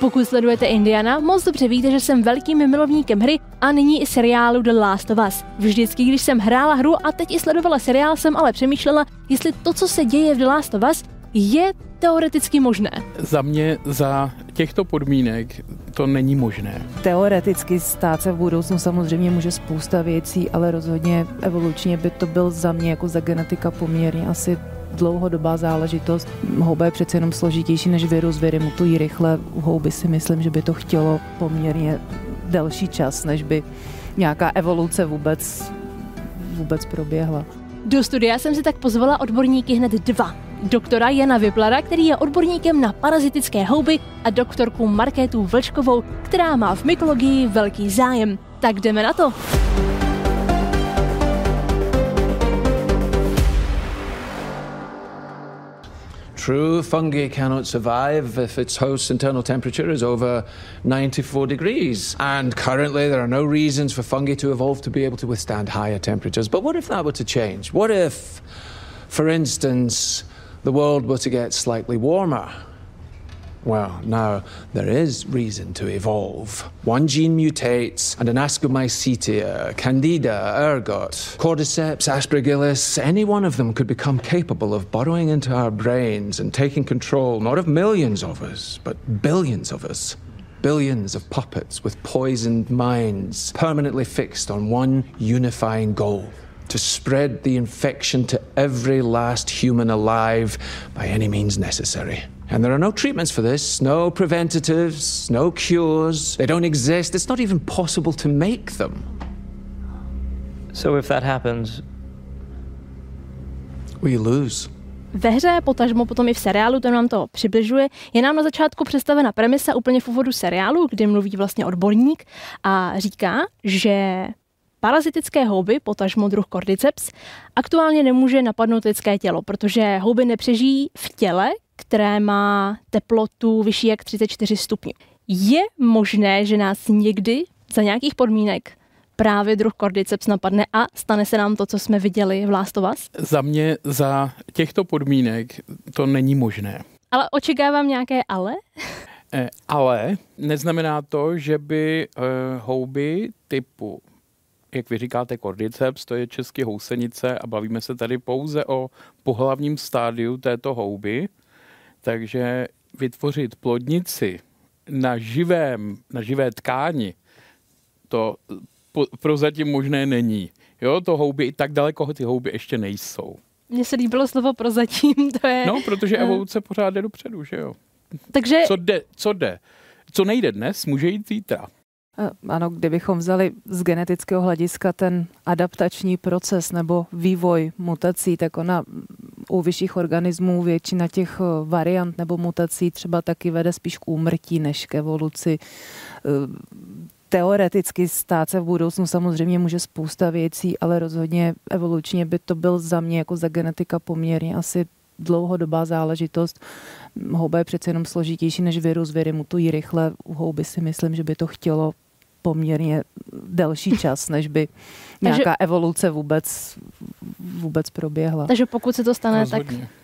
Pokud sledujete Indiana, moc dobře víte, že jsem velkým milovníkem hry a nyní i seriálu The Last of Us. Vždycky, když jsem hrála hru a teď i sledovala seriál, jsem ale přemýšlela, jestli to, co se děje v The Last of Us, je teoreticky možné. Za mě, za těchto podmínek, to není možné. Teoreticky stát se v budoucnu samozřejmě může spousta věcí, ale rozhodně evolučně by to byl za mě jako za genetika poměrně asi dlouhodobá záležitost. Houba je přece jenom složitější než virus, viry mutují rychle. U houby si myslím, že by to chtělo poměrně delší čas, než by nějaká evoluce vůbec proběhla. Do studia jsem si tak pozvala odborníky hned dva. Doktora Jana Vyplera, který je odborníkem na parazitické houby, a doktorku Markétu Vlčkovou, která má v mykologii velký zájem. Tak jdeme na to! True, fungi cannot survive if its host's internal temperature is over 94 degrees. And currently there are no reasons for fungi to evolve to be able to withstand higher temperatures. But what if that were to change? What if, for instance, the world were to get slightly warmer? Well, now, there is reason to evolve. One gene mutates and an Ascomycetia, Candida, ergot, Cordyceps, Aspergillus, any one of them could become capable of burrowing into our brains and taking control, not of millions of us, but billions of us. Billions of puppets with poisoned minds, permanently fixed on one unifying goal: to spread the infection to every last human alive by any means necessary. And there are no treatments for this, no preventatives, no cures. They don't exist. It's not even possible to make them. So if that happens, we lose. Ve hře, potažmo potom i v seriálu, ten nám to přibližuje, je nám na začátku představena premisa úplně v úvodu seriálu, kdy mluví vlastně odborník a říká, že parazitické houby, potažmo druh Cordyceps, aktuálně nemůže napadnout lidské tělo, protože houby nepřežijí v těle, které má teplotu vyšší jak 34 stupňů. Je možné, že nás někdy za nějakých podmínek právě druh Cordyceps napadne a stane se nám to, co jsme viděli v Last of Us? Za mě, za těchto podmínek, to není možné. Ale očekávám nějaké ale? Ale neznamená to, že by houby typu, jak vy říkáte, Cordyceps, to je česky housenice a bavíme se tady pouze o pohlavním stádiu této houby. Takže vytvořit plodnici na živé tkáni, to prozatím možné není. Jo, to houby i tak daleko ty houby ještě nejsou. Mně se líbilo slovo prozatím, to je... No, protože evoluce pořád jde dopředu, že jo? Takže... Co jde? Co nejde dnes, může jít zítra. Ano, kdybychom vzali z genetického hlediska ten adaptační proces nebo vývoj mutací, tak ona u vyšších organismů většina těch variant nebo mutací třeba taky vede spíš k úmrtí než k evoluci. Teoreticky stát se v budoucnu samozřejmě může spousta věcí, ale rozhodně evolučně by to byl za mě jako za genetika poměrně asi dlouhodobá záležitost. Houba je přece jenom složitější než virus, viry mutují rychle. U houby si myslím, že by to chtělo poměrně delší čas, než by nějaká evoluce vůbec proběhla. Takže pokud se to stane,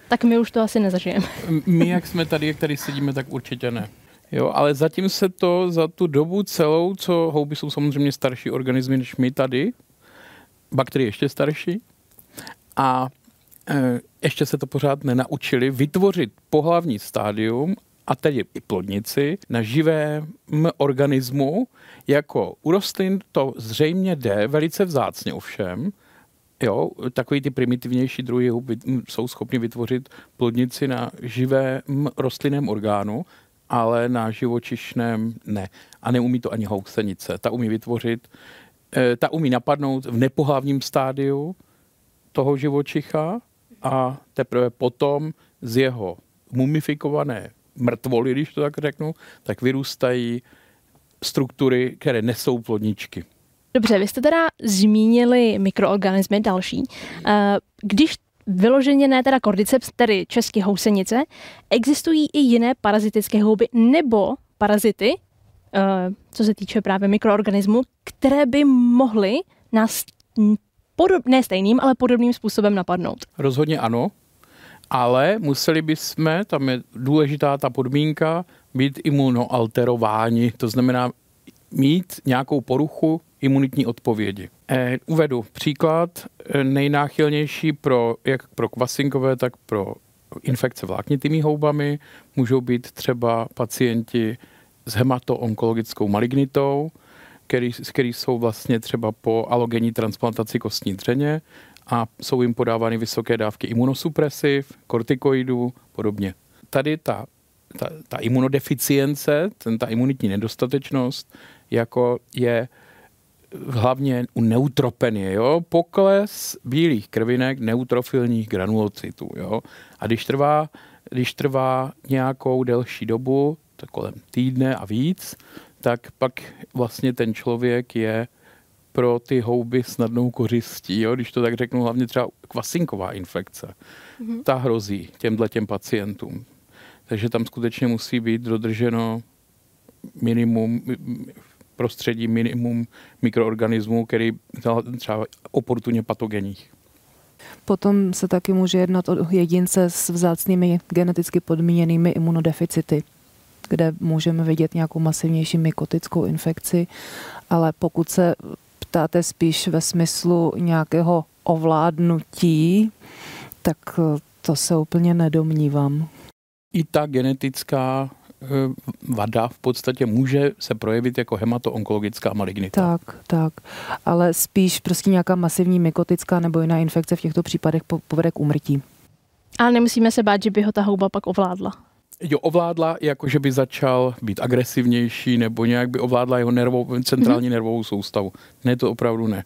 tak my už to asi nezažijeme. My, jak tady sedíme, tak určitě ne. Jo, ale zatím se to za tu dobu celou, co houby jsou samozřejmě starší organismy než my tady, bakterie ještě starší, a ještě se to pořád nenaučili vytvořit pohlavní stádium, a tedy i plodnici, na živém organismu. Jako u rostlin to zřejmě jde, velice vzácně ovšem. Jo, takový ty primitivnější druhy jsou schopni vytvořit plodnici na živém rostlinném orgánu, ale na živočišném ne. A neumí to ani housenice. Ta umí napadnout v nepohlavním stádiu toho živočicha a teprve potom z jeho mumifikované mrtvoly, když to tak řeknu, tak vyrůstají struktury, které nesou plodničky. Dobře, vy jste teda zmínili mikroorganismy další. Když vyloženě ne teda Cordyceps, tedy česky housenice, existují i jiné parazitické houby nebo parazity, co se týče právě mikroorganismů, které by mohly nás ne stejným, ale podobným způsobem napadnout. Rozhodně ano, ale museli bychom, tam je důležitá ta podmínka, být imunoalterováni, to znamená mít nějakou poruchu imunitní odpovědi. Uvedu příklad, nejnáchylnější jak pro kvasinkové, tak pro infekce vláknitými houbami můžou být třeba pacienti s hemato-onkologickou malignitou, který jsou vlastně třeba po alogenní transplantaci kostní dřeně a jsou jim podávány vysoké dávky imunosupresiv, kortikoidů, podobně. Tady ta imunodeficience, ta imunitní nedostatečnost, jako je hlavně u neutropenie, jo? Pokles bílých krvinek neutrofilních granulocytů. Jo? A když trvá nějakou delší dobu, to kolem týdne a víc, tak pak vlastně ten člověk je pro ty houby snadnou kořistí, jo? Když to tak řeknu, hlavně třeba kvasinková infekce. Mm-hmm. Ta hrozí těm pacientům. Takže tam skutečně musí být dodrženo minimum mikroorganismů, který třeba oportunně patogenních. Potom se taky může jednat o jedince s vzácnými geneticky podmíněnými imunodeficity, kde můžeme vidět nějakou masivnější mykotickou infekci, ale pokud se ptáte spíš ve smyslu nějakého ovládnutí, tak to se úplně nedomnívám. I ta genetická vada v podstatě může se projevit jako hemato-onkologická malignita. Tak, ale spíš prostě nějaká masivní mykotická nebo jiná infekce v těchto případech povede k úmrtí. Ale nemusíme se bát, že by ho ta houba pak ovládla. Jo, ovládla, jako že by začal být agresivnější nebo nějak by ovládla jeho centrální nervovou soustavu. Ne, to opravdu ne.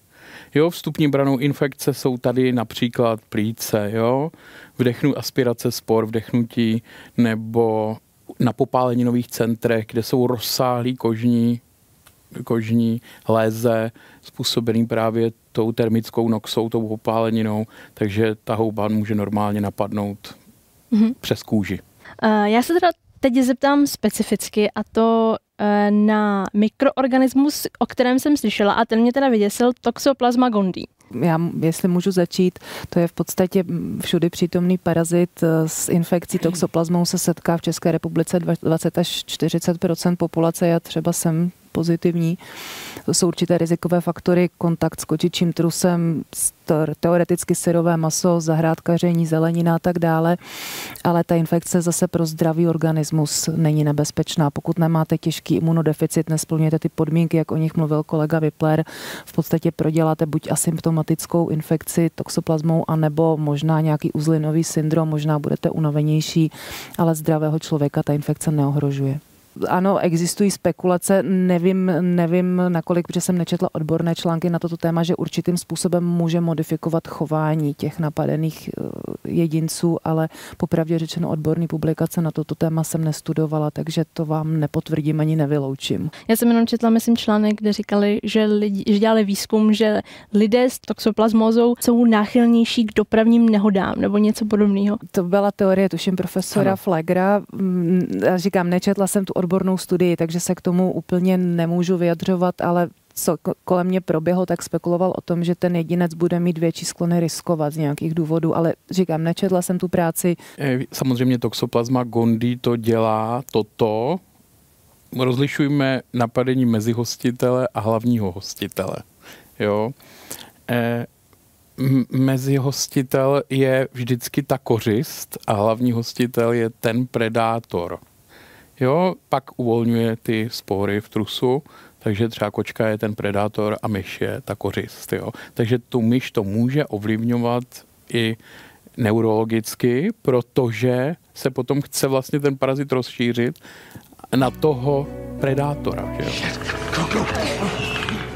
Jo, vstupní branou infekce jsou tady například plíce, jo, aspirace spor, vdechnutí nebo na popáleninových centrech, kde jsou rozsáhlý kožní léze způsobený právě tou termickou noxou, tou popáleninou, takže ta houba může normálně napadnout přes kůži. Já se teda teď zeptám specificky, a to na mikroorganismus, o kterém jsem slyšela, a ten mě teda vyděsil, Toxoplasma gondii. Já, jestli můžu začít, to je v podstatě všudy přítomný parazit. S infekcí toxoplasmou se setká v České republice 20 až 40% populace. Já třeba jsem pozitivní. To jsou určité rizikové faktory, kontakt s kočičím trusem, teoreticky syrové maso, zahrádkaření, zelenina a tak dále. Ale ta infekce zase pro zdravý organismus není nebezpečná. Pokud nemáte těžký imunodeficit, nesplňujete ty podmínky, jak o nich mluvil kolega Vypler, v podstatě proděláte buď asymptomatickou infekci toxoplasmou, anebo možná nějaký uzlinový syndrom, možná budete unavenější, ale zdravého člověka ta infekce neohrožuje. Ano, existují spekulace, nevím nakolik, protože jsem nečetla odborné články na toto téma, že určitým způsobem může modifikovat chování těch napadených jedinců, ale popravdě řečeno odborné publikace na toto téma jsem nestudovala, takže to vám nepotvrdím ani nevyloučím. Já jsem jenom četla, myslím, článek, kde říkali, že dělali výzkum, že lidé s toxoplasmózou jsou náchylnější k dopravním nehodám nebo něco podobného. To byla teorie, tuším, profesora Flegra. Já říkám, nečetla jsem tu odbornou studii, takže se k tomu úplně nemůžu vyjadřovat, ale co kolem mě proběhlo, tak spekuloval o tom, že ten jedinec bude mít větší sklony riskovat z nějakých důvodů, ale říkám, nečetla jsem tu práci. Samozřejmě Toxoplasma gondii to dělá toto. Rozlišujme napadení mezi hostitele a hlavního hostitele. Jo? Mezi hostitel je vždycky ta kořist a hlavní hostitel je ten predátor. Jo, pak uvolňuje ty spory v trusu, takže třeba kočka je ten predátor a myš je ta kořist. Jo. Takže tu myš to může ovlivňovat i neurologicky, protože se potom chce vlastně ten parazit rozšířit na toho predátora. Jo.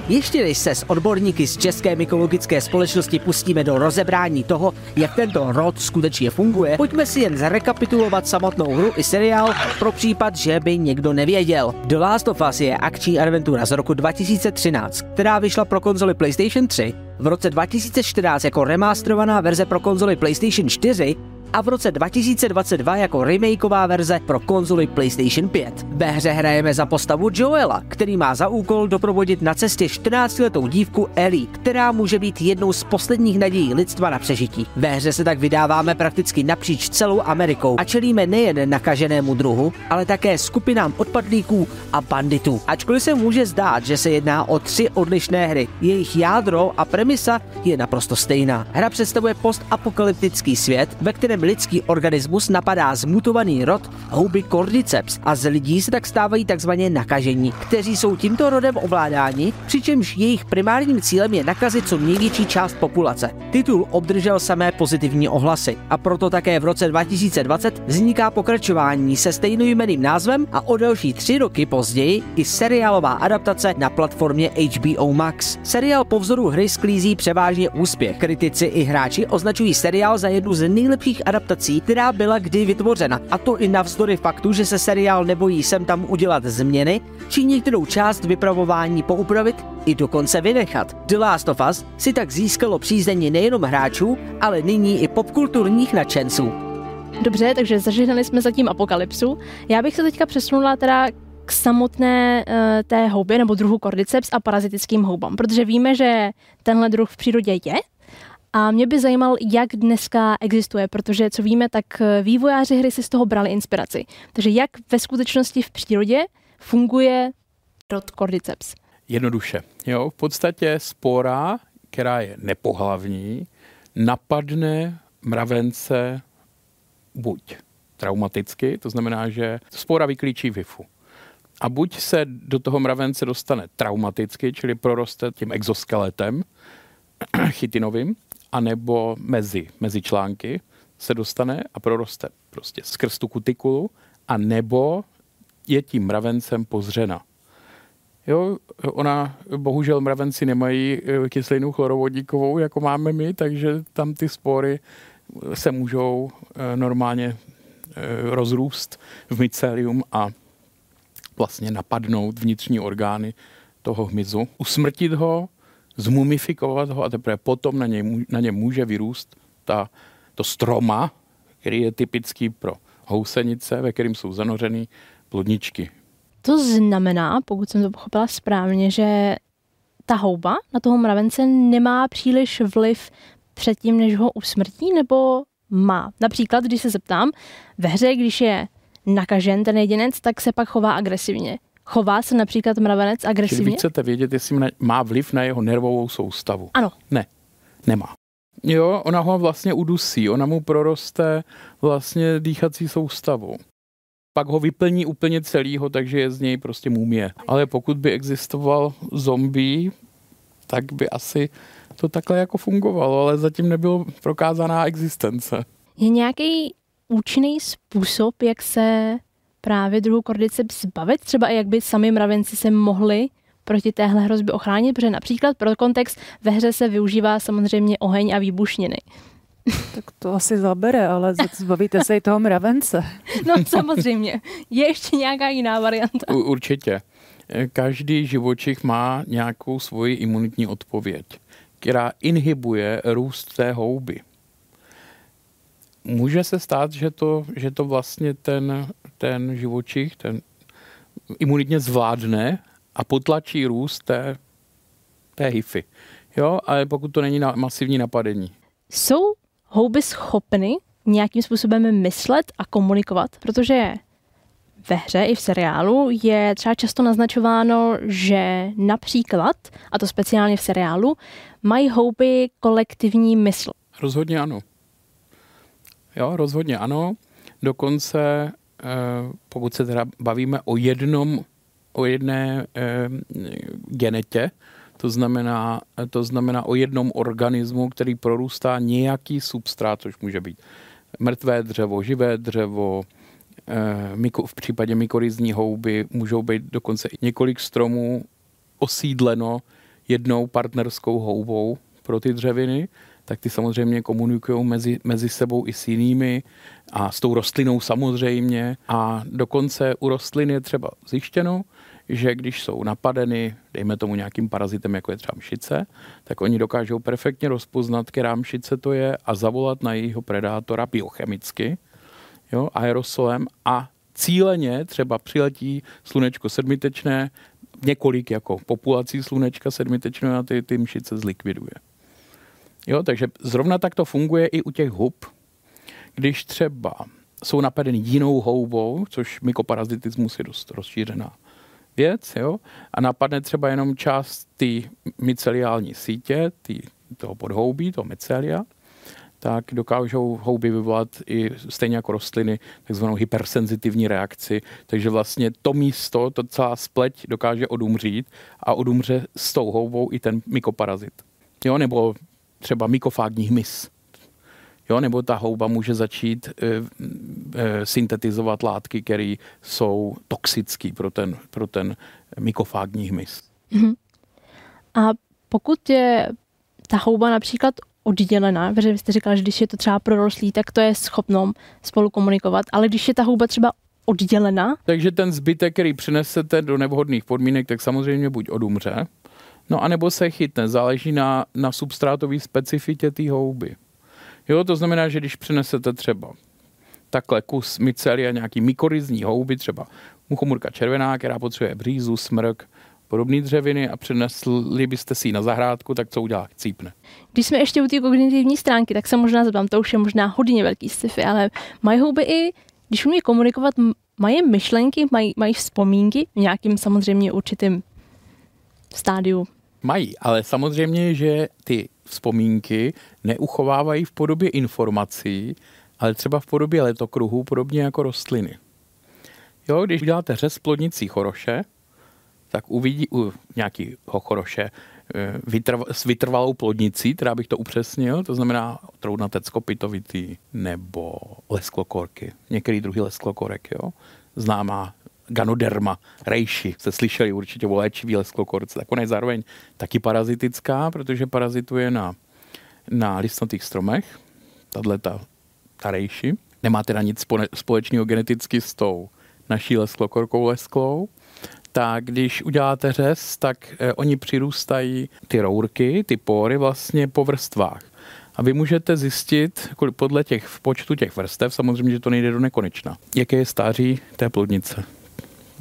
Ještě než se s odborníky z České mykologické společnosti pustíme do rozebrání toho, jak tento rod skutečně funguje, pojďme si jen zrekapitulovat samotnou hru i seriál pro případ, že by někdo nevěděl. The Last of Us je akční adventura z roku 2013, která vyšla pro konzoli PlayStation 3, v roce 2014 jako remasterovaná verze pro konzoli PlayStation 4 a v roce 2022 jako remakeová verze pro konzoli PlayStation 5. Ve hře hrajeme za postavu Joela, který má za úkol doprovodit na cestě 14-letou dívku Ellie, která může být jednou z posledních nadějí lidstva na přežití. Ve hře se tak vydáváme prakticky napříč celou Amerikou a čelíme nejen nakaženému druhu, ale také skupinám odpadlíků a banditů. Ačkoliv se může zdát, že se jedná o 3 odlišné hry, jejich jádro a premisa je naprosto stejná. Hra představuje postapokalyptický svět, ve kterém lidský organismus napadá zmutovaný rod houby Cordyceps a z lidí se tak stávají takzvaně nakažení, kteří jsou tímto rodem ovládáni, přičemž jejich primárním cílem je nakazit co největší část populace. Titul obdržel samé pozitivní ohlasy a proto také v roce 2020 vzniká pokračování se stejnojmenným názvem a o další 3 roky později i seriálová adaptace na platformě HBO Max. Seriál po vzoru hry sklízí převážně úspěch. Kritici i hráči označují seriál za jednu z nejlepších adaptací, která byla kdy vytvořena, a to i navzdory faktu, že se seriál nebojí sem tam udělat změny či některou část vypravování poupravit i dokonce vynechat. The Last of Us si tak získalo přízeň nejenom hráčů, ale nyní i popkulturních nadšenců. Dobře, takže zažehnali jsme zatím apokalypsu. Já bych se teďka přesunula teda k samotné té houbě nebo druhu Cordyceps a parazitickým houbám, protože víme, že tenhle druh v přírodě je. A mě by zajímal, jak dneska existuje, protože co víme, tak vývojáři hry si z toho brali inspiraci. Takže jak ve skutečnosti v přírodě funguje rod Cordyceps? Jednoduše. Jo, v podstatě spora, která je nepohlavní, napadne mravence buď traumaticky, to znamená, že spora vyklíčí vifu. A buď se do toho mravence dostane traumaticky, čili proroste tím exoskeletem chytinovým, anebo mezi články se dostane a proroste prostě skrz tu kutikulu, anebo je tím mravencem pozřena. Jo, ona, bohužel mravenci nemají kyselinu chlorovodíkovou, jako máme my, takže tam ty spory se můžou normálně rozrůst v mycelium a vlastně napadnout vnitřní orgány toho hmyzu, usmrtit ho, zmumifikovat ho a teprve potom na něm může vyrůst to stroma, který je typický pro housenice, ve kterým jsou zanořený plodničky. To znamená, pokud jsem to pochopila správně, že ta houba na toho mravence nemá příliš vliv předtím, než ho usmrtí, nebo má? Například, když se zeptám, ve hře, když je nakažen ten jedinec, tak se pak chová agresivně. Chová se například mravenec agresivně? Čili vy chcete vědět, jestli má vliv na jeho nervovou soustavu? Ano. Ne, nemá. Jo, ona ho vlastně udusí, ona mu proroste vlastně dýchací soustavu. Pak ho vyplní úplně celýho, takže je z něj prostě mumie. Ale pokud by existoval zombie, tak by asi to takhle jako fungovalo, ale zatím nebylo prokázaná existence. Je nějaký účinný způsob, jak se právě druhu Cordyceps zbavit? Třeba i jak by sami mravenci se mohli proti téhle hrozbě ochránit, protože například pro kontext ve hře se využívá samozřejmě oheň a výbušniny. Tak to asi zabere, ale zbavíte se i toho mravence. No samozřejmě. Je ještě nějaká jiná varianta? Určitě. Každý živočich má nějakou svoji imunitní odpověď, která inhibuje růst té houby. Může se stát, že to vlastně ten živočich ten imunitně zvládne a potlačí růst té hyfy. Jo, ale pokud to není masivní napadení. Jsou houby schopny nějakým způsobem myslet a komunikovat? Protože ve hře i v seriálu je třeba často naznačováno, že například, a to speciálně v seriálu, mají houby kolektivní mysl. Rozhodně ano. Jo, rozhodně ano. Dokonce, pokud se teda bavíme o jedné genetě, to znamená o jednom organismu, který prorůstá nějaký substrát, což může být mrtvé dřevo, živé dřevo, v případě mykorizní houby můžou být dokonce i několik stromů osídleno jednou partnerskou houbou pro ty dřeviny tak ty samozřejmě komunikují mezi sebou i s jinými a s tou rostlinou samozřejmě. A dokonce u rostlin je třeba zjištěno, že když jsou napadeny, dejme tomu nějakým parazitem, jako je třeba mšice, tak oni dokážou perfektně rozpoznat, která mšice to je a zavolat na jejího predátora biochemicky, jo, aerosolem a cíleně třeba přiletí slunečko sedmitečné, několik jako populací slunečka sedmitečného a ty mšice zlikviduje. Jo, takže zrovna tak to funguje i u těch hub. Když třeba jsou napadeny jinou houbou, což mykoparazitismus je dost rozšířená věc, jo, a napadne třeba jenom část ty myceliální sítě, toho podhoubí, toho mycelia, tak dokážou houby vyvolat i stejně jako rostliny takzvanou hypersenzitivní reakci. Takže vlastně to místo, to celá spleť dokáže odumřít a odumře s tou houbou i ten mykoparazit. Jo, nebo třeba mykofágní hmyz. Jo, nebo ta houba může začít syntetizovat látky, které jsou toxické pro ten mykofágní hmyz. Mm-hmm. A pokud je ta houba například oddělená, protože jste říkala, že když je to třeba prorostlý, tak to je schopno spolu komunikovat, ale když je ta houba třeba oddělená? Takže ten zbytek, který přinesete do nevhodných podmínek, tak samozřejmě buď odumře, no anebo se chytne, záleží na substrátové specifitě té houby. Jo, to znamená, že když přinesete třeba takhle kus mycelia, nějaký mykorizní houby, třeba muchomůrka červená, která potřebuje břízu, smrk, podobné dřeviny a přinesli byste si ji na zahrádku, tak co udělá? Chcípne. Když jsme ještě u té kognitivní stránky, tak se možná zeptám, to už je možná hodně velký sci-fi, ale mají houby i, když umí komunikovat, mají myšlenky, mají vzpomínky v nějakým samozřejmě určitým stádiu? Mají, ale samozřejmě, že ty vzpomínky neuchovávají v podobě informací, ale třeba v podobě letokruhů, podobně jako rostliny. Jo, když uděláte řez plodnicí choroše, tak uvidí u nějakého choroše s vytrvalou plodnicí, teda bych to upřesnil, to znamená troudnatec kopitovitý nebo lesklokorky, některý druhý lesklokorek, jo? Známá Ganoderma, rejši, se slyšeli určitě o léčivý lesklokorce, tak ona je zároveň taky parazitická, protože parazituje na listnatých stromech, ta rejši, nemá teda nic společného geneticky s tou naší lesklokorkou lesklou. Tak když uděláte řez, tak oni přirůstají ty rourky, ty pory vlastně po vrstvách. A vy můžete zjistit podle počtu těch vrstev, samozřejmě, že to nejde do nekonečna, jaké je stáří té plodnice.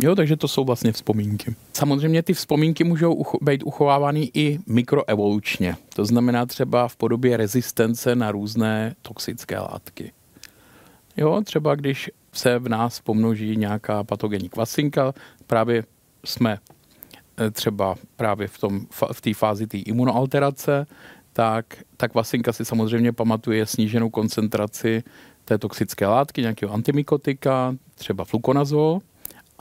Jo, takže to jsou vlastně vzpomínky. Samozřejmě ty vzpomínky můžou být uchovávány i mikroevolučně. To znamená třeba v podobě rezistence na různé toxické látky. Jo, třeba když se v nás pomnoží nějaká patogenní kvasinka, právě jsme třeba právě v té fázi té imunoalterace, tak ta kvasinka si samozřejmě pamatuje sníženou koncentraci té toxické látky, nějakého antimikotika, třeba flukonazol,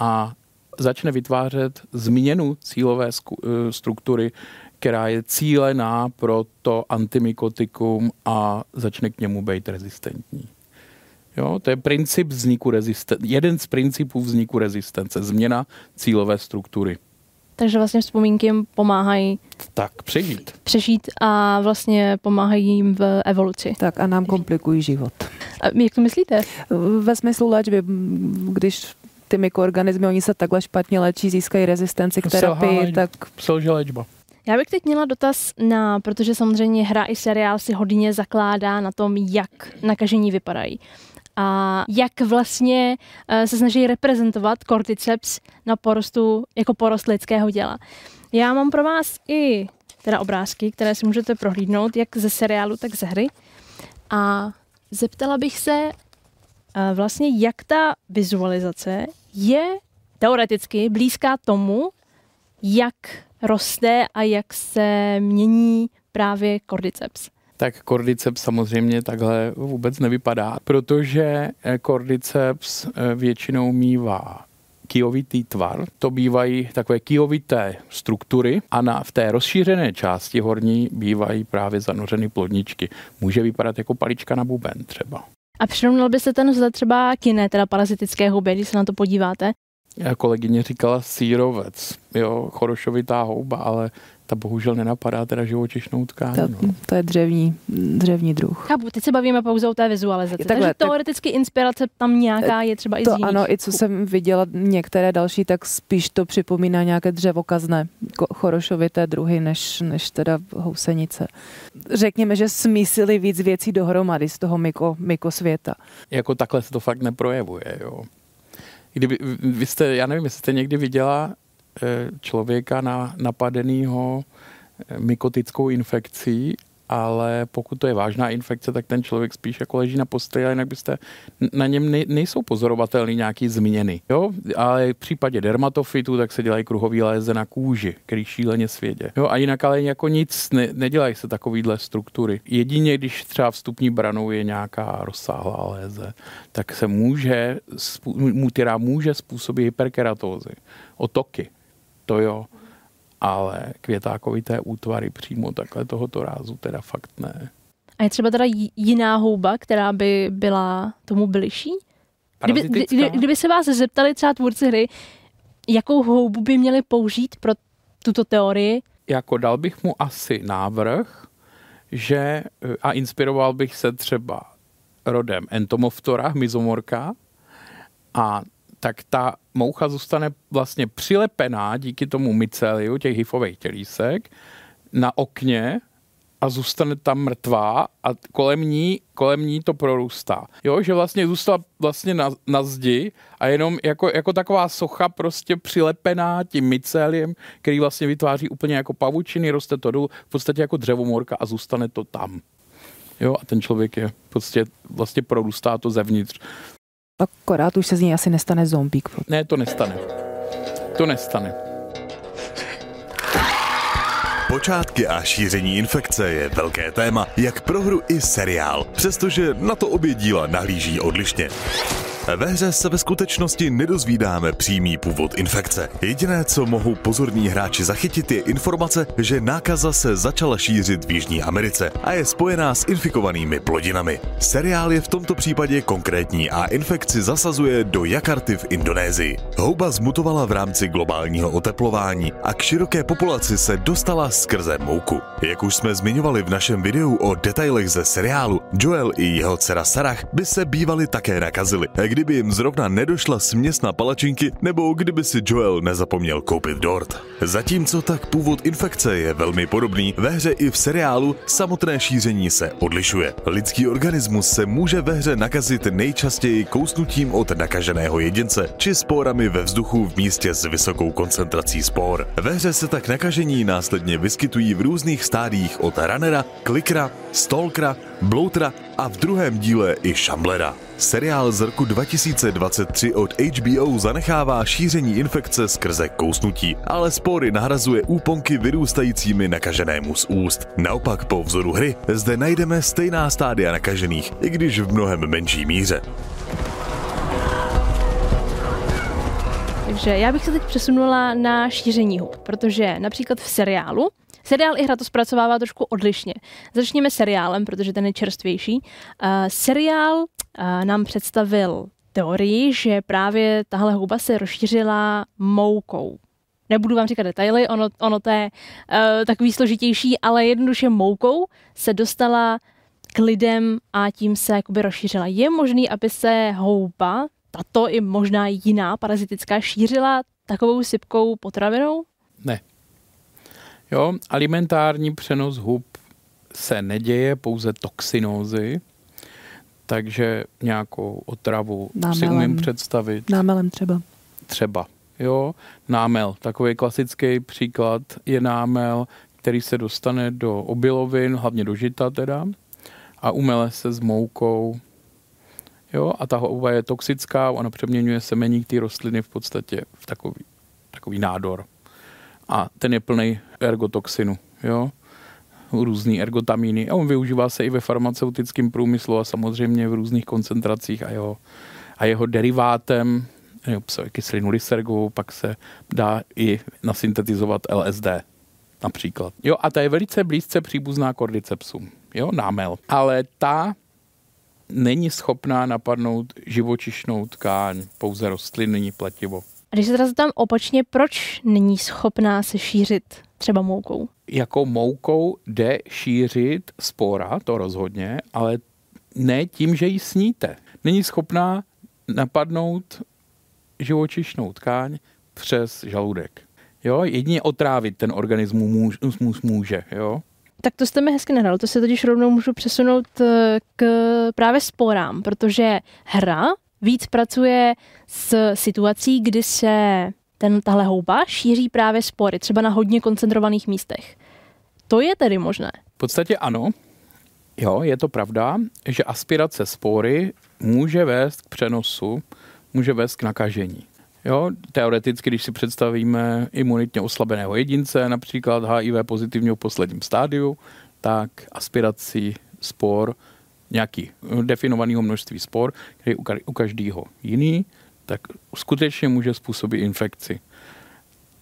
a začne vytvářet změnu cílové struktury, která je cílená pro to antimikotikum a začne k němu být rezistentní. Jo, to je princip vzniku jeden z principů vzniku rezistence, změna cílové struktury. Takže vlastně vzpomínky jim pomáhají přežít a vlastně pomáhají jim v evoluci. Tak a nám komplikují život. A jak to myslíte? Ve smyslu léčby, když ty mikroorganismy, oni se takhle špatně léčí, získají rezistenci k terapii, tak... Selže léčba. Já bych teď měla dotaz protože samozřejmě hra i seriál si hodně zakládá na tom, jak nakažení vypadají. A jak vlastně se snaží reprezentovat cordyceps na porostu, jako porost lidského těla. Já mám pro vás i teda obrázky, které si můžete prohlídnout, jak ze seriálu, tak ze hry. A zeptala bych se vlastně, jak ta vizualizace je teoreticky blízká tomu, jak roste a jak se mění právě cordyceps. Tak cordyceps samozřejmě takhle vůbec nevypadá, protože cordyceps většinou mívá kijovitý tvar. To bývají takové kijovité struktury a v té rozšířené části horní bývají právě zanořeny plodničky. Může vypadat jako palička na buben třeba. A přirovnal by se ten třeba k jiné, teda parazitické houbě, když se na to podíváte? Já kolegyně říkala sírovec, jo, chorošovitá houba, ale ta bohužel nenapadá teda živočišnou tkání. To je dřevní druh. Chápu, teď se bavíme pouze o té vizualizaci. Takže teoreticky inspirace tam nějaká je třeba i z jiných. Ano, i co jsem viděla některé další, tak spíš to připomíná nějaké dřevokazné, chorošovité druhy, než teda housenice. Řekněme, že smísili víc věcí dohromady z toho mykosvěta. Jako takhle se to fakt neprojevuje, jo. Vy jste, já nevím, jestli jste někdy viděla člověka napadenýho mykotickou infekcí, ale pokud to je vážná infekce, tak ten člověk spíš jako leží na posteli, a jinak byste, na něm nejsou pozorovatelné nějaké změny. Jo? Ale v případě dermatofytů, tak se dělají kruhový léze na kůži, který šíleně svědě. Jo? A jinak ale jako nic, nedělají se takovýhle struktury. Jedině, když třeba vstupní branou je nějaká rozsáhlá léze, tak se která může způsobit hyperkeratózy, otoky, to jo. Ale květákovité útvary přímo takhle tohoto rázu teda fakt ne. A je třeba teda jiná houba, která by byla tomu bližší? Kdyby se vás zeptali třeba tvůrci hry, jakou houbu by měli použít pro tuto teorii? Jako dal bych mu asi návrh, že a inspiroval bych se třeba rodem Entomophthora, mizomorka, a tak ta moucha zůstane vlastně přilepená díky tomu miceliu těch hifových tělísek na okně a zůstane tam mrtvá a kolem ní to prorůstá. Jo, že vlastně zůstala vlastně na zdi a jenom jako taková socha prostě přilepená tím miceliem, který vlastně vytváří úplně jako pavučiny, roste to dolů, v podstatě jako dřevomorka a zůstane to tam. Jo, a ten člověk je vlastně prorůstá to zevnitř. Akorát už se z něj asi nestane zombík. Ne, to nestane. To nestane. Počátky a šíření infekce je velké téma, jak pro hru i seriál, přestože na to obě díla nahlíží odlišně. Ve hře se ve skutečnosti nedozvídáme přímý původ infekce. Jediné, co mohou pozorní hráči zachytit, je informace, že nákaza se začala šířit v Jižní Americe a je spojená s infikovanými plodinami. Seriál je v tomto případě konkrétní a infekci zasazuje do Jakarty v Indonésii. Houba zmutovala v rámci globálního oteplování a k široké populaci se dostala skrze mouku. Jak už jsme zmiňovali v našem videu o detailech ze seriálu, Joel i jeho dcera Sarah by se bývali také nakazili, kdyby jim zrovna nedošla směs na palačinky nebo kdyby si Joel nezapomněl koupit dort. Zatímco tak původ infekce je velmi podobný, ve hře i v seriálu samotné šíření se odlišuje. Lidský organismus se může ve hře nakazit nejčastěji kousnutím od nakaženého jedince či spórami ve vzduchu v místě s vysokou koncentrací spór. Ve hře se tak nakažení následně vyskytují v různých stádiích od ranera, klikra, stalkera, bloutra a v druhém díle i šamblera. Seriál z roku 2023 od HBO zanechává šíření infekce skrze kousnutí, ale spory nahrazuje úponky vyrůstajícími nakaženému z úst. Naopak po vzoru hry zde najdeme stejná stádia nakažených, i když v mnohem menší míře. Takže já bych se teď přesunula na šíření hub, protože například v seriálu, seriál i hra to zpracovává trošku odlišně. Začněme seriálem, protože ten je čerstvější. Seriál nám představil teorii, že právě tahle houba se rozšířila moukou. Nebudu vám říkat detaily, ono to je takový složitější, ale jednoduše moukou se dostala k lidem a tím se jakoby rozšířila. Je možný, aby se houba, tato i možná jiná parazitická, šířila takovou sypkou potravinou? Ne. Jo, alimentární přenos hub se neděje, pouze toxinózy, takže nějakou otravu si umím představit. Námelem třeba. Třeba, jo. Námel, takový klasický příklad je námel, který se dostane do obilovin, hlavně do žita teda, a umele se s moukou. Jo, a ta houba je toxická, ona přeměňuje semeník té rostliny v podstatě v takový nádor. A ten je plný ergotoxinu, jo, různý ergotamíny. A on využívá se i ve farmaceutickém průmyslu a samozřejmě v různých koncentracích a jeho derivátem, kyselinu lysergovou, pak se dá i nasyntetizovat LSD například. Jo, a ta je velice blízce příbuzná cordycepsům, jo, námel. Ale ta není schopná napadnout živočišnou tkáň, pouze rostlinní plativo. A když se teda zeptám opačně, proč není schopná se šířit třeba moukou? Jako moukou jde šířit spora, to rozhodně, ale ne tím, že ji sníte. Není schopná napadnout živočišnou tkáň přes žaludek. Jo, jedině otrávit ten organismus může, jo. Tak to jste mi hezky nahrál, to se totiž rovnou můžu přesunout k právě sporám, protože hra víc pracuje s situací, kdy se tahle houba šíří právě spory, třeba na hodně koncentrovaných místech. To je tedy možné? V podstatě ano. Jo, je to pravda, že aspirace spory může vést k přenosu, může vést k nakažení. Jo, teoreticky, když si představíme imunitně oslabeného jedince, například HIV pozitivního v posledním stádiu, tak aspirací spor, nějaký definovaného množství spor, který je u každého jiný, tak skutečně může způsobit infekci.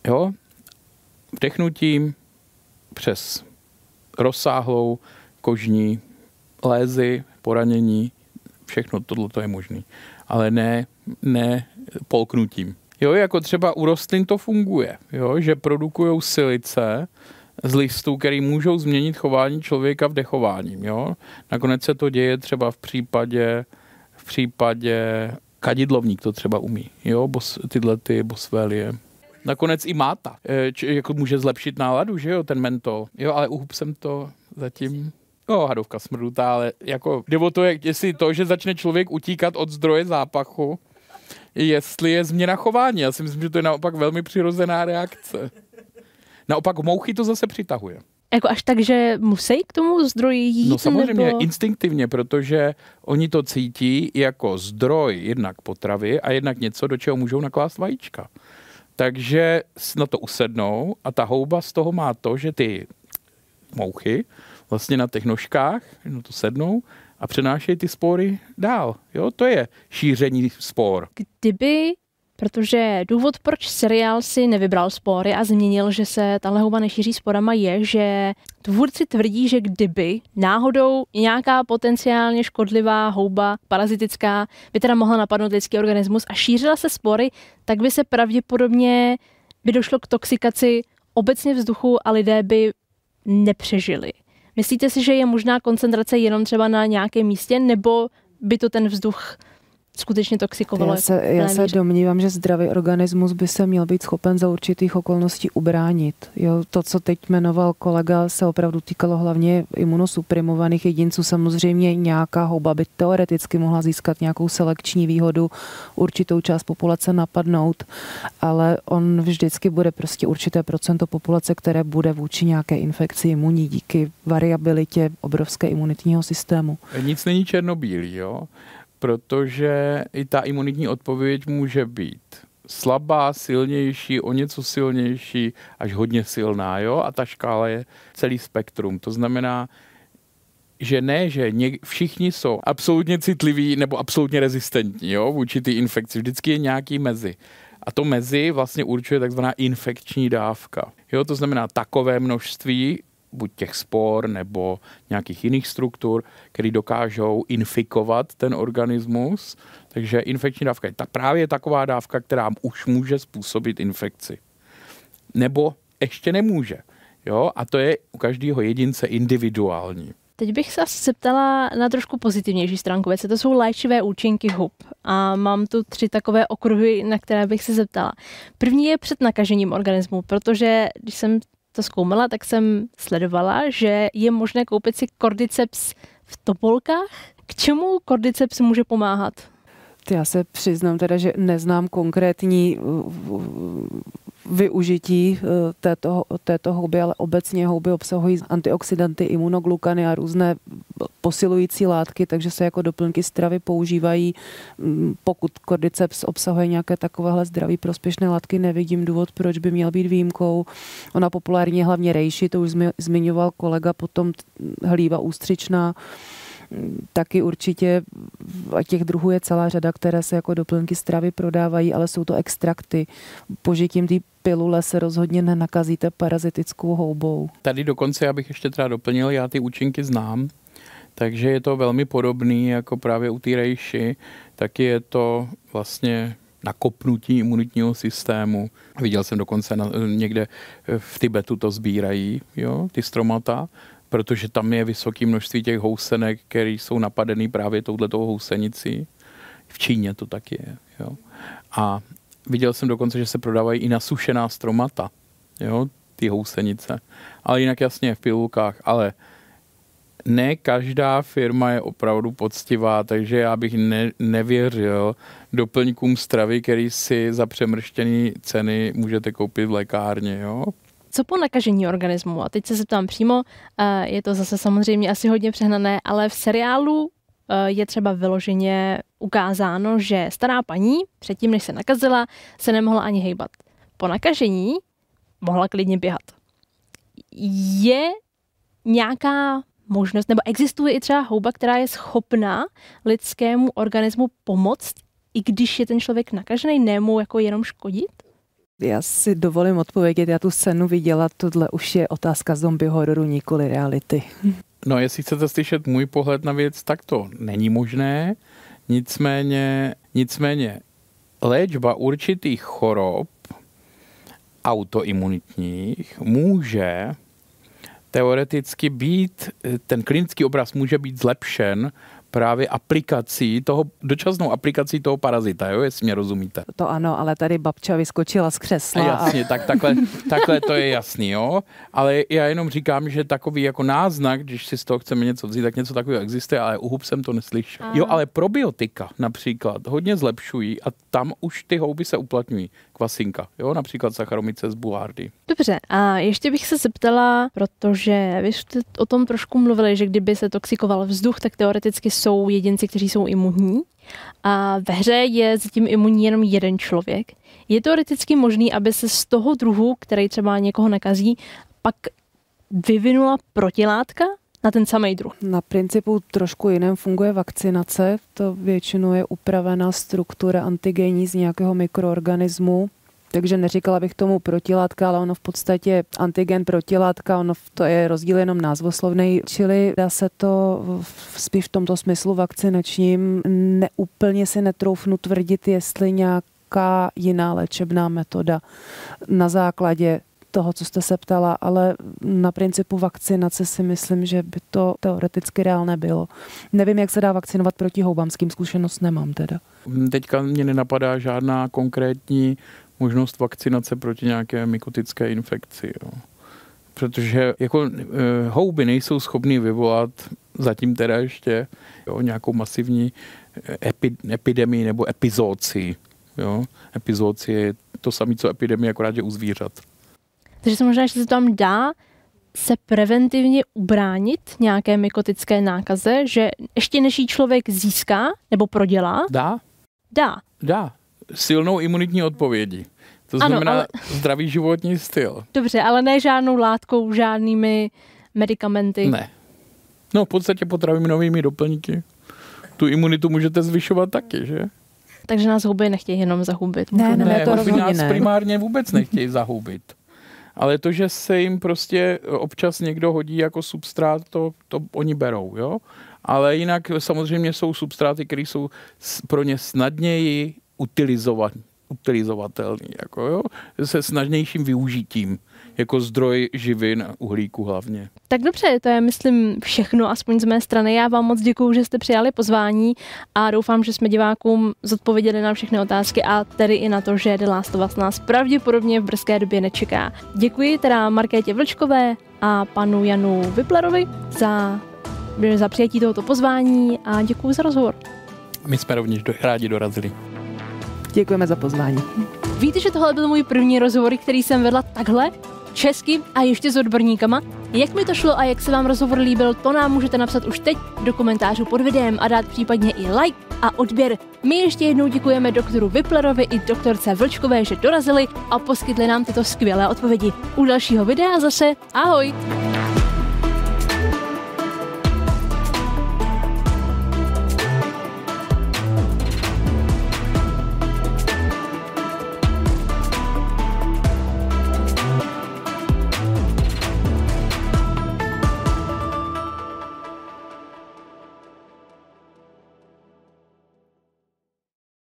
Jo, vdechnutím přes rozsáhlou kožní lézy, poranění, všechno tohleto je možné, ale ne polknutím. Jo, jako třeba u rostlin to funguje, jo, že produkují silice z listů, který můžou změnit chování člověka vdechováním. Jo. Nakonec se to děje třeba v případě kadidlovník to třeba umí, jo, tyhle ty boswellie. Nakonec i máta, jako může zlepšit náladu, že jo, ten mentol. Jo, ale u hub jsem to zatím... No, hadovka smrdutá, ale jako, nebo to je, jestli to, že začne člověk utíkat od zdroje zápachu, jestli je změna chování. Já si myslím, že to je naopak velmi přirozená reakce. Naopak mouchy to zase přitahuje. Jako až tak, že musí k tomu zdroji jít? No samozřejmě, nebo... instinktivně, protože oni to cítí jako zdroj jednak potravy a jednak něco, do čeho můžou naklást vajíčka. Takže na to usednou a ta houba z toho má to, že ty mouchy vlastně na těch nožkách, no to sednou a přenášejí ty spory dál. Jo, to je šíření spor. Protože důvod, proč seriál si nevybral spory a změnil, že se tahle houba nešíří sporama, je, že tvůrci tvrdí, že kdyby náhodou nějaká potenciálně škodlivá houba, parazitická, by teda mohla napadnout lidský organismus a šířila se spory, tak by se pravděpodobně by došlo k toxikaci obecně vzduchu a lidé by nepřežili. Myslíte si, že je možná koncentrace jenom třeba na nějakém místě, nebo by to ten vzduch skutečně toxikovalo? Já se domnívám, že zdravý organismus by se měl být schopen za určitých okolností ubránit. Jo, to, co teď jmenoval kolega, se opravdu týkalo hlavně imunosuprimovaných jedinců. Samozřejmě nějaká houba by teoreticky mohla získat nějakou selekční výhodu, určitou část populace napadnout, ale on vždycky bude prostě určité procento populace, které bude vůči nějaké infekci imunní díky variabilitě obrovské imunitního systému. Nic není černobílý, jo? Protože i ta imunitní odpověď může být slabá, silnější, o něco silnější, až hodně silná. Jo? A ta škála je celý spektrum. To znamená, že ne, že všichni jsou absolutně citliví nebo absolutně rezistentní, jo? Vůči té infekci. Vždycky je nějaký mezi. A to mezi vlastně určuje takzvaná infekční dávka. Jo? To znamená takové množství, buď těch spor nebo nějakých jiných struktur, které dokážou infikovat ten organismus. Takže infekční dávka je právě taková dávka, která už může způsobit infekci. Nebo ještě nemůže. Jo? A to je u každého jedince individuální. Teď bych se zeptala na trošku pozitivnější stránku věci. To jsou léčivé účinky hub. A mám tu 3 takové okruhy, na které bych se zeptala. První je před nakažením organismu, protože když jsem to zkoumala, tak jsem sledovala, že je možné koupit si Cordyceps v tobolkách. K čemu Cordyceps může pomáhat? Já se přiznám teda, že neznám konkrétní využití této houby, ale obecně houby obsahují antioxidanty, imunoglukany a různé posilující látky, takže se jako doplňky stravy používají. Pokud Cordyceps obsahuje nějaké takovéhle zdraví prospěšné látky, nevidím důvod, proč by měl být výjimkou. Ona populárně hlavně rejši, to už zmiňoval kolega, potom hlíva ústřičná, taky určitě, a těch druhů je celá řada, které se jako doplňky stravy prodávají, ale jsou to extrakty. Požitím té pilule se rozhodně nenakazíte parazitickou houbou. Tady dokonce, já bych ještě teda doplnil, já ty účinky znám, takže je to velmi podobný jako právě u té rejši, taky je to vlastně nakopnutí imunitního systému. Viděl jsem dokonce někde v Tibetu to sbírají, jo, ty stromata, protože tam je vysoké množství těch housenek, které jsou napadené právě touhletou housenicí. V Číně to tak je. Jo. A viděl jsem dokonce, že se prodávají i nasušená stromata, jo, ty housenice. Ale jinak jasně v pilulkách, ale ne každá firma je opravdu poctivá, takže já bych nevěřil doplňkům stravy, který si za přemrštěné ceny můžete koupit v lékárně, jo. Co po nakažení organismu? A teď se zeptám přímo, je to zase samozřejmě asi hodně přehnané, ale v seriálu je třeba vyloženě ukázáno, že stará paní předtím, než se nakazila, se nemohla ani hejbat. Po nakažení mohla klidně běhat. Je nějaká možnost, nebo existuje i třeba houba, která je schopná lidskému organismu pomoct, i když je ten člověk nakažený, nemůže jako jenom škodit? Já si dovolím odpovědět, já tu scénu viděla, tohle už je otázka zombie hororu, nikoli reality. No, jestli chcete slyšet můj pohled na věc, tak to není možné. Nicméně léčba určitých chorob autoimunitních může teoreticky být, ten klinický obraz může být zlepšen právě aplikací toho, dočasnou aplikací toho parazita, jo, jestli mě rozumíte. To ano, ale tady babča vyskočila z křesla. Jasně, tak takhle to je jasný, jo. Ale já jenom říkám, že takový jako náznak, když si z toho chceme něco vzít, tak něco takového existuje, ale u hub jsem to neslyšel. Jo, ale probiotika například hodně zlepšují a tam už ty houby se uplatňují. Kvasinka, jo, například Saccharomyces boulardii. Dobře, a ještě bych se zeptala, protože vy jste o tom trošku mluvili, že kdyby se toxikoval vzduch, tak teoreticky jsou jedinci, kteří jsou imunní. A ve hře je zatím imunní jenom jeden člověk. Je teoreticky možný, aby se z toho druhu, který třeba někoho nakazí, pak vyvinula protilátka na ten samý druh? Na principu trošku jiném funguje vakcinace. To většinou je upravená struktura antigenní z nějakého mikroorganismu. Takže neříkala bych tomu protilátka, ale ono v podstatě antigen, protilátka, ono to je rozdíl jenom názvoslovnej, čili dá se to spíš v tomto smyslu vakcinačním. Neúplně si netroufnu tvrdit, jestli nějaká jiná léčebná metoda na základě toho, co jste se ptala, ale na principu vakcinace si myslím, že by to teoreticky reálné bylo. Nevím, jak se dá vakcinovat proti houbám, s kým zkušenost nemám teda. Teďka mě nenapadá žádná konkrétní možnost vakcinace proti nějaké mykotické infekci. Jo. Protože jako houby nejsou schopný vyvolat zatím teda ještě nějakou masivní epidemii nebo epizócii. Epizócie je to samé, co epidemie, akorát je u zvířat. Takže se možná ještě se tam dá se preventivně ubránit nějaké mykotické nákaze, že ještě než ji člověk získá nebo prodělá? Dá. Silnou imunitní odpovědí. To znamená ano, ale zdravý životní styl. Dobře, ale ne žádnou látkou, žádnými medikamenty. Ne. No v podstatě potraviminovými doplňky. Tu imunitu můžete zvyšovat taky, že? Takže nás houby nechtějí jenom zahubit. Ne, to rozhodně nás primárně vůbec nechtějí zahubit. Ale to, že se jim prostě občas někdo hodí jako substrát, to oni berou, jo? Ale jinak samozřejmě jsou substráty, které jsou pro ně snadněji utilizovatelný, jako jo, se snažnějším využitím, jako zdroj živin a uhlíku hlavně. Tak dobře, to je, myslím, všechno, aspoň z mé strany. Já vám moc děkuju, že jste přijali pozvání a doufám, že jsme divákům zodpověděli na všechny otázky a tedy i na to, že The Last of Us nás pravděpodobně v brzké době nečeká. Děkuji teda Markétě Vlčkové a panu Janu Vyplerovi za přijetí tohoto pozvání a děkuji za rozhovor. My jsme rovněž rádi dorazili. Děkujeme za pozvání. Víte, že tohle byl můj první rozhovor, který jsem vedla takhle, česky a ještě s odborníkama? Jak mi to šlo a jak se vám rozhovor líbil, to nám můžete napsat už teď do komentářů pod videem a dát případně i like a odběr. My ještě jednou děkujeme doktoru Vyplerovi i doktorce Vlčkové, že dorazili a poskytli nám tyto skvělé odpovědi. U dalšího videa zase ahoj!